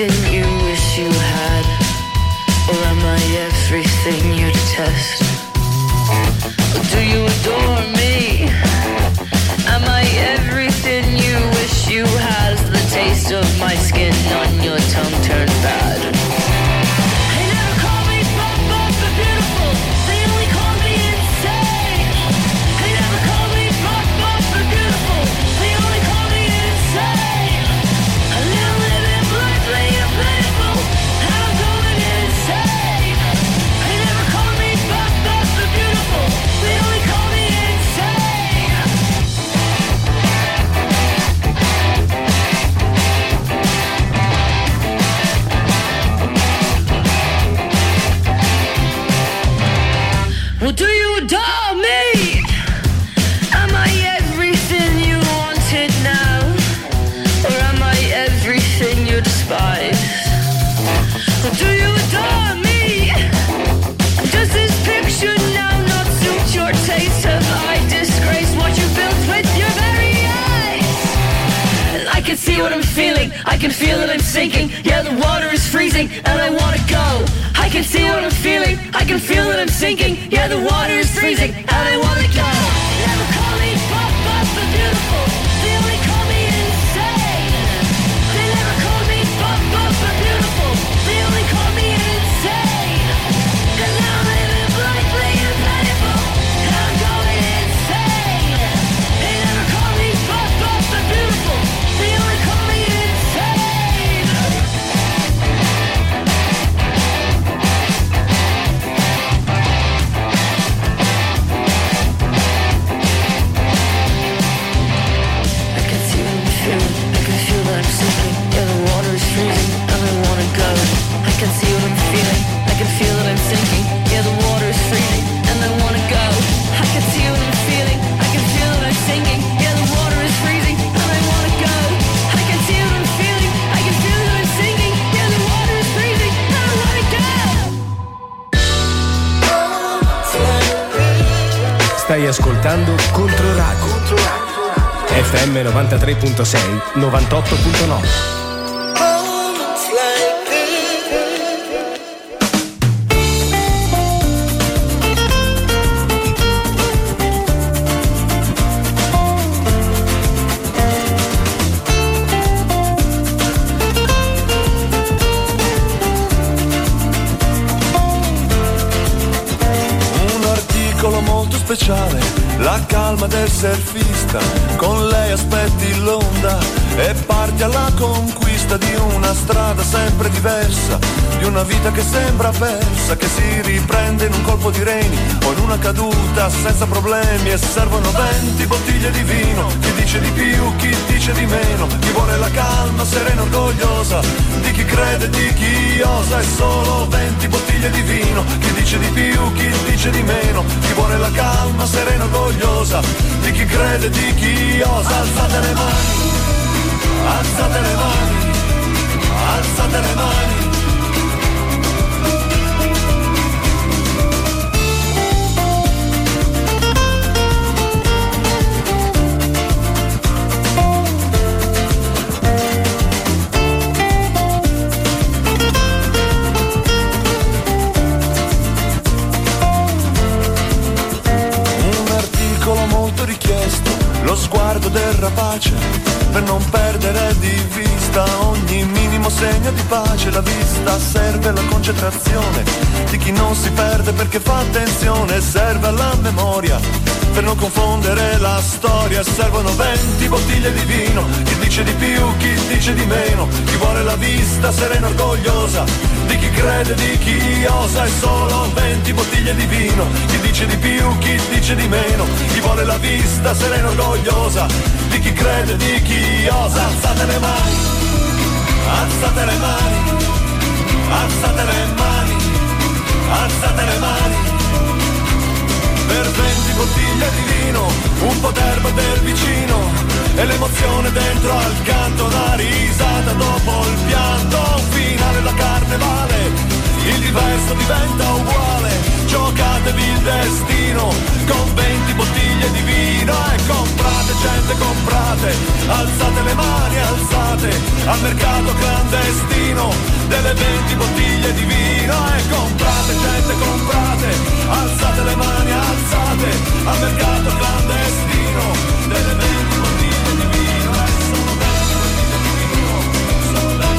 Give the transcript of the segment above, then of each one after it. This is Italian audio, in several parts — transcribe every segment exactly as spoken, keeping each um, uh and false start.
everything you wish you had? Or am I everything you detest? Or do you adore me? Am I everything you wish you had? The taste of my skin on your tongue turned bad. Do you adore me? Am I everything you wanted now? Or am I everything you despise? Or do you adore me? Does this picture now not suit your taste? Have I disgraced what you built with your very eyes? And I can see what I'm feeling, I can feel that I'm sinking. Yeah, the water is freezing and I wanna go. I can see what I'm feeling, I can feel that I'm sinking. Yeah, the water is freezing, and I wanna go. Never call me pop, pop, but beautiful. They only call me insane. They never call me pop, pop, but beautiful. They only call me insane. And now I'm living blindly and painful, and I'm going insane. They never call me pop, pop, but beautiful. They only call me insane. I can see what I'm feeling, I can feel that I'm sinking. Yeah, the water is freezing, and I wanna go. I can see what I'm feeling, I can feel that I'm sinking. Yeah, the water is freezing, and I wanna go. I can see what I'm feeling, I can feel that I'm sinking. Yeah, the water is freezing, and I wanna go. Stai ascoltando Contro Rago. Contro Rago. F M novantatré virgola sei, novantotto virgola nove. La calma del surfista, con lei aspetti l'onda e parti alla conquista di una strada sempre diversa, di una vita che sembra persa, che si riprende in un colpo di reni o in una caduta senza problemi. E servono venti bottiglie di vino, chi dice di più, chi dice di meno, chi vuole la calma serena e orgogliosa, di chi crede e di chi osa. E solo venti bottiglie di vino, chi dice di più, chi dice di meno, chi vuole la calma serena e orgogliosa, di chi crede e di chi osa. Alzate le mani, alzate le mani, alzate le mani. Lo sguardo del rapace, per non perdere di vista ogni minimo segno di pace. La vista serve alla concentrazione di chi non si perde perché fa attenzione. Serve alla memoria per non confondere la storia. Servono venti bottiglie di vino, chi dice di più, chi dice di meno, chi vuole la vista serena e orgogliosa, di chi crede, di chi osa. E solo venti bottiglie di vino, chi dice di più, chi dice di meno, chi vuole la vista serena e orgogliosa, di chi crede, di chi osa. Alzate le mani, alzate le mani, alzate le mani, alzate le mani. Per venti bottiglie di vino, un po' d'erba del vicino e l'emozione dentro al canto, la risata dopo il pianto finale. La carnevale, il diverso diventa uguale, giocatevi il destino con venti bottiglie di vino e comprate, gente, comprate. Alzate le mani, alzate al mercato clandestino. meno delle venti bottiglie di vino. E comprate, gente, comprate, alzate le mani, alzate, al mercato clandestino delle venti bottiglie di vino. E sono venti bottiglie di vino, sono venti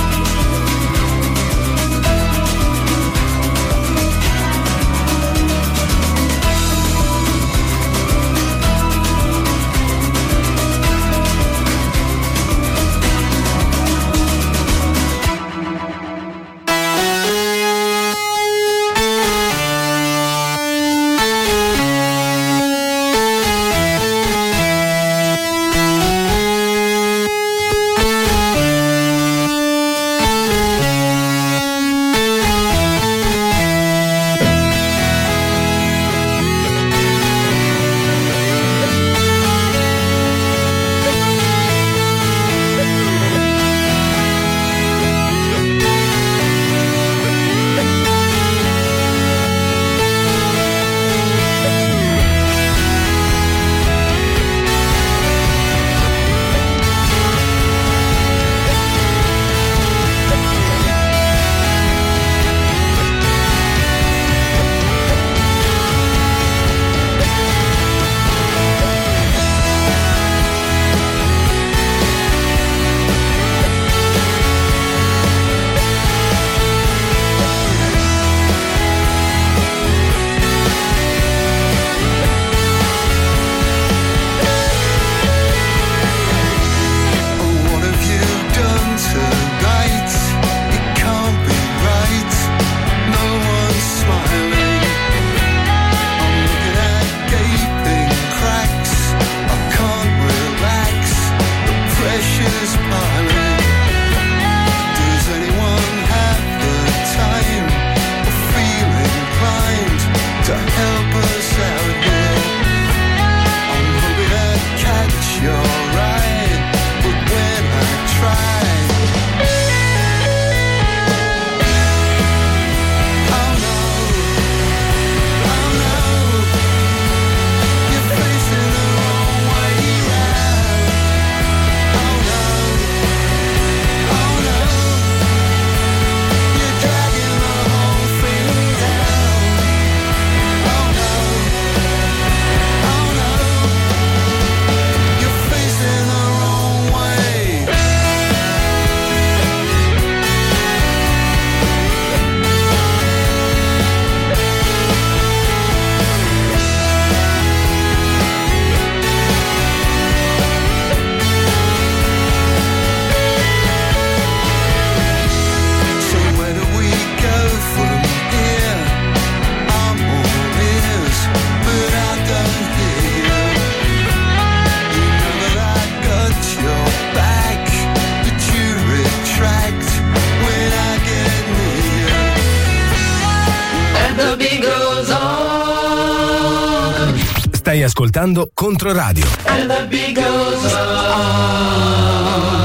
ascoltando Controradio. And the beat goes on.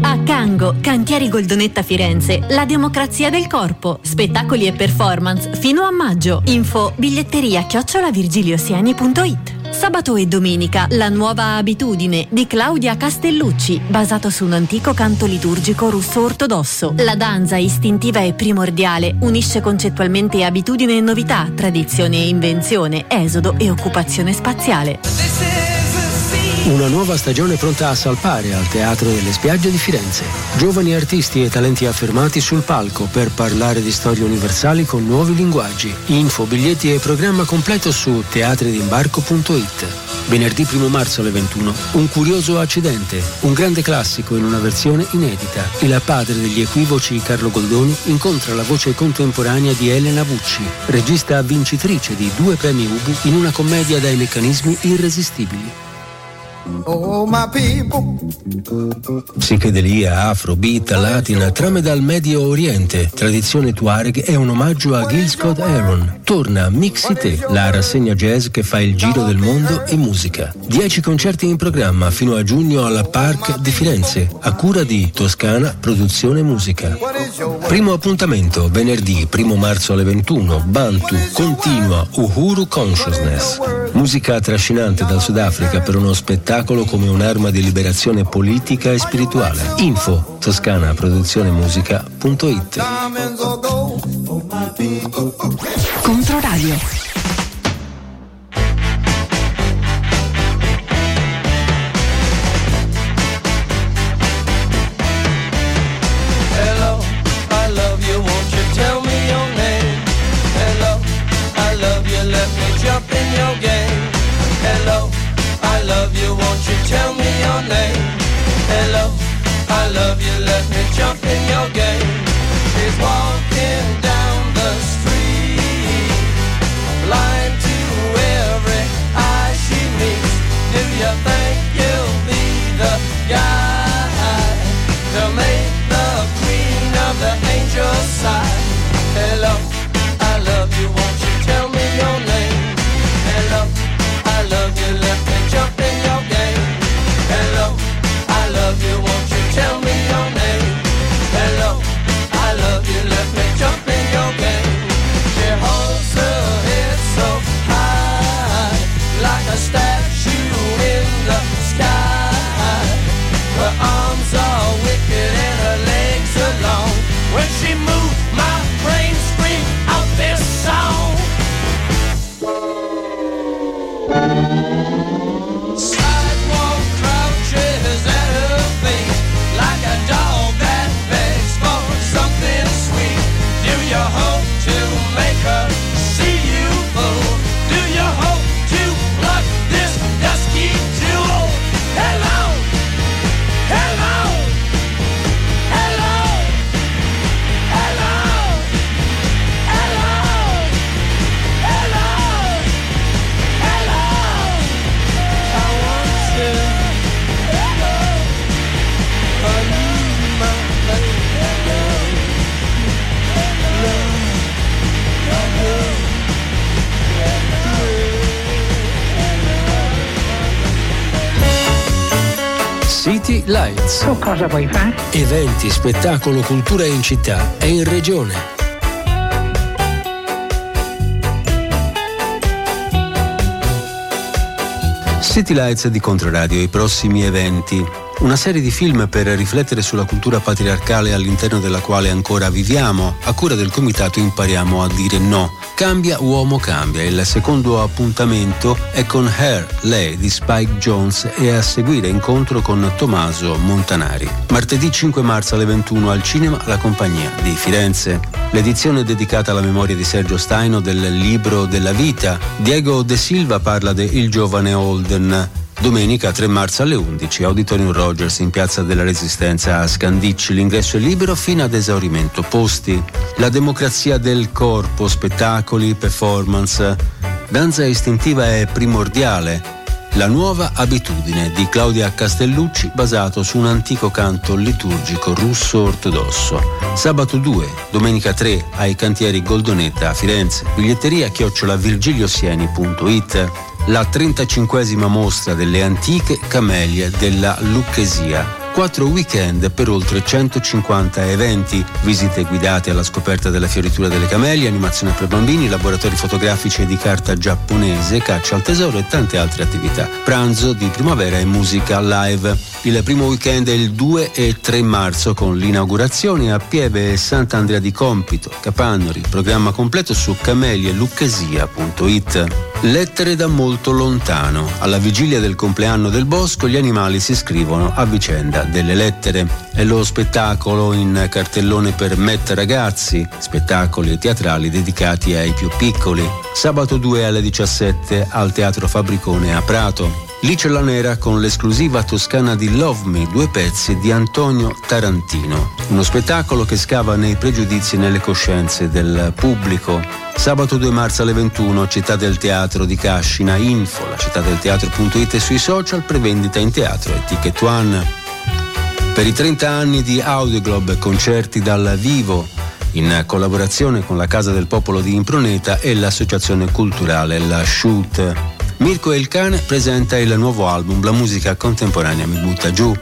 A Cango, Cantieri Goldonetta Firenze, la democrazia del corpo, spettacoli e performance fino a maggio. Info biglietteria chiocciola virgilio siani punto it. Sabato e domenica, La nuova abitudine di Claudia Castellucci, basato su un antico canto liturgico russo ortodosso. La danza istintiva e primordiale unisce concettualmente abitudine e novità, tradizione e invenzione, esodo e occupazione spaziale. Una nuova stagione pronta a salpare al Teatro delle Spiagge di Firenze. Giovani artisti e talenti affermati sul palco per parlare di storie universali con nuovi linguaggi. Info, biglietti e programma completo su teatridimbarco punto it. Venerdì primo marzo alle ventuno, Un curioso accidente, un grande classico in una versione inedita. Il padre degli equivoci Carlo Goldoni incontra la voce contemporanea di Elena Bucci, regista vincitrice di due premi Ubu in una commedia dai meccanismi irresistibili. Oh, my people. Psichedelia, afro, beat, latina, trame dal Medio Oriente, tradizione tuareg e un omaggio a Gil Scott Heron. Torna Mixité, la rassegna jazz che fa il giro del mondo in musica. Dieci concerti in programma fino a giugno alla Park di Firenze, a cura di Toscana Produzione Musica. Primo appuntamento, venerdì primo marzo alle ventuno, Bantu, Continua, Uhuru Consciousness. Musica trascinante dal Sudafrica per uno spettacolo spettacolo come un'arma di liberazione politica e spirituale. Info Toscana Produzione Musica.it. Controradio. City Lights. Tu cosa vuoi fare? Eventi, spettacolo, cultura in città e in regione. City Lights di Controradio, i prossimi eventi. Una serie di film per riflettere sulla cultura patriarcale all'interno della quale ancora viviamo, a cura del Comitato Impariamo a dire no. Cambia uomo cambia, il secondo appuntamento è con Her, lei di Spike Jonze, e a seguire incontro con Tommaso Montanari. Martedì cinque marzo alle ventuno al cinema La Compagnia di Firenze. L'edizione è dedicata alla memoria di Sergio Staino del libro della vita. Diego De Silva parla de Il giovane Holden. Domenica tre marzo alle undici, Auditorium Rogers in Piazza della Resistenza a Scandicci. L'ingresso è libero fino ad esaurimento posti. La democrazia del corpo, spettacoli, performance, danza istintiva è primordiale. La nuova abitudine di Claudia Castellucci, basato su un antico canto liturgico russo ortodosso. Sabato due, domenica tre ai Cantieri Goldonetta a Firenze. Biglietteria chiocciola virgilio sieni punto it. La trentacinquesima mostra delle antiche camelie della Lucchesia. Quattro weekend per oltre centocinquanta eventi, visite guidate alla scoperta della fioritura delle camelie, animazione per bambini, laboratori fotografici e di carta giapponese, caccia al tesoro e tante altre attività. Pranzo di primavera e musica live. Il primo weekend è il due e tre marzo con l'inaugurazione a Pieve e Sant'Andrea di Compito, Capannori. Programma completo su camelie lucchesia punto it. Lettere da molto lontano. Alla vigilia del compleanno del bosco gli animali si scrivono a vicenda delle lettere. È lo spettacolo in cartellone per Met Ragazzi, spettacoli teatrali dedicati ai più piccoli. Sabato due alle diciassette al Teatro Fabbricone a Prato. Liceo La Nera con l'esclusiva toscana di Love Me, due pezzi di Antonio Tarantino. Uno spettacolo che scava nei pregiudizi e nelle coscienze del pubblico. Sabato due marzo alle ventuno, Città del Teatro di Cascina. Info, la città del teatro punto it e sui social, prevendita in teatro e ticket one. Per i trenta anni di Audioglobe, concerti dal vivo, in collaborazione con la Casa del Popolo di Impruneta e l'associazione culturale La Shoot. Mirko El Cane presenta il nuovo album La musica contemporanea mi butta giù.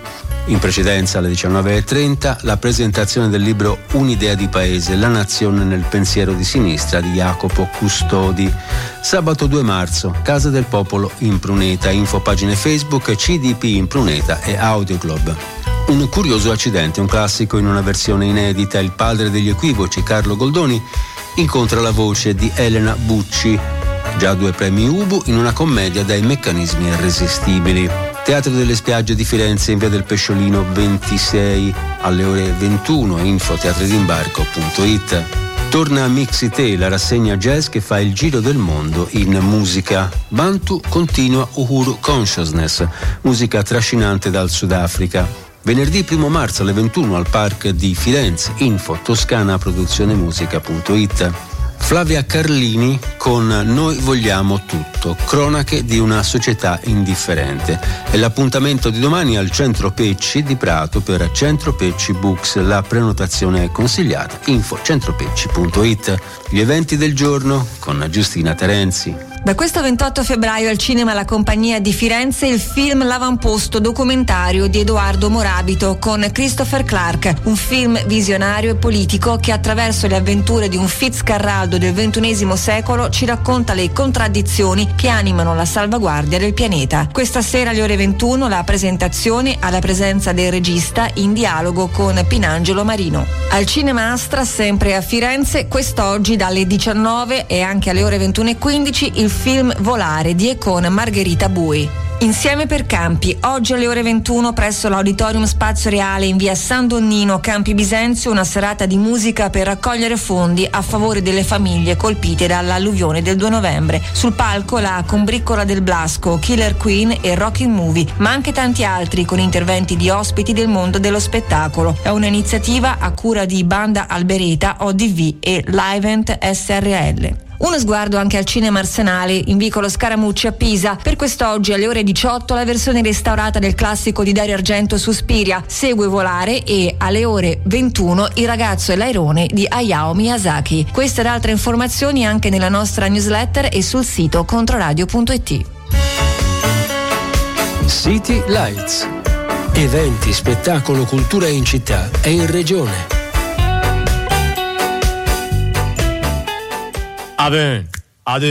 In precedenza alle diciannove e trenta la presentazione del libro Un'idea di paese, la nazione nel pensiero di sinistra di Jacopo Custodi. Sabato due marzo, Casa del Popolo Impruneta, info pagine Facebook C D P Impruneta e Audioglobe. Un curioso accidente, un classico in una versione inedita, il padre degli equivoci Carlo Goldoni incontra la voce di Elena Bucci, già due premi Ubu, in una commedia dai meccanismi irresistibili. Teatro delle Spiagge di Firenze in via del Pesciolino ventisei alle ore ventuno, info teatridimbarco punto it. Torna a Mixite, la rassegna jazz che fa il giro del mondo in musica. Bantu continua Uhuru Consciousness, musica trascinante dal Sudafrica. Venerdì primo marzo alle ventuno al Park di Firenze, info Toscana Produzione Musica.it. Flavia Carlini con Noi vogliamo tutto, cronache di una società indifferente. È l'appuntamento di domani al Centro Pecci di Prato per Centro Pecci Books. La prenotazione è consigliata, info centropecci punto it. Gli eventi del giorno con Giustina Terenzi. Da questo ventotto febbraio al cinema La Compagnia di Firenze il film L'Avamposto, documentario di Edoardo Morabito con Christopher Clark, un film visionario e politico che attraverso le avventure di un Fitzcarraldo del ventunesimo secolo ci racconta le contraddizioni che animano la salvaguardia del pianeta. Questa sera alle ore ventuno la presentazione alla presenza del regista in dialogo con Pinangelo Marino. Al cinema Astra, sempre a Firenze, quest'oggi dalle diciannove e anche alle ore ventuno e quindici il film Volare di e con Margherita Bui. Insieme per Campi, oggi alle ore ventuno presso l'Auditorium Spazio Reale in via San Donnino, Campi Bisenzio, una serata di musica per raccogliere fondi a favore delle famiglie colpite dall'alluvione del due novembre. Sul palco la Combriccola del Blasco, Killer Queen e Rocking Movie, ma anche tanti altri con interventi di ospiti del mondo dello spettacolo. È un'iniziativa a cura di Banda Albereta, O D V e Livent S R L. Uno sguardo anche al cinema Arsenale in vicolo Scaramucci a Pisa. Per quest'oggi alle ore diciotto la versione restaurata del classico di Dario Argento Suspiria, segue Volare e alle ore ventuno Il ragazzo e l'airone di Hayao Miyazaki. Queste ed altre informazioni anche nella nostra newsletter e sul sito controradio punto it. City Lights. Eventi, spettacolo, cultura in città e in regione. Amen.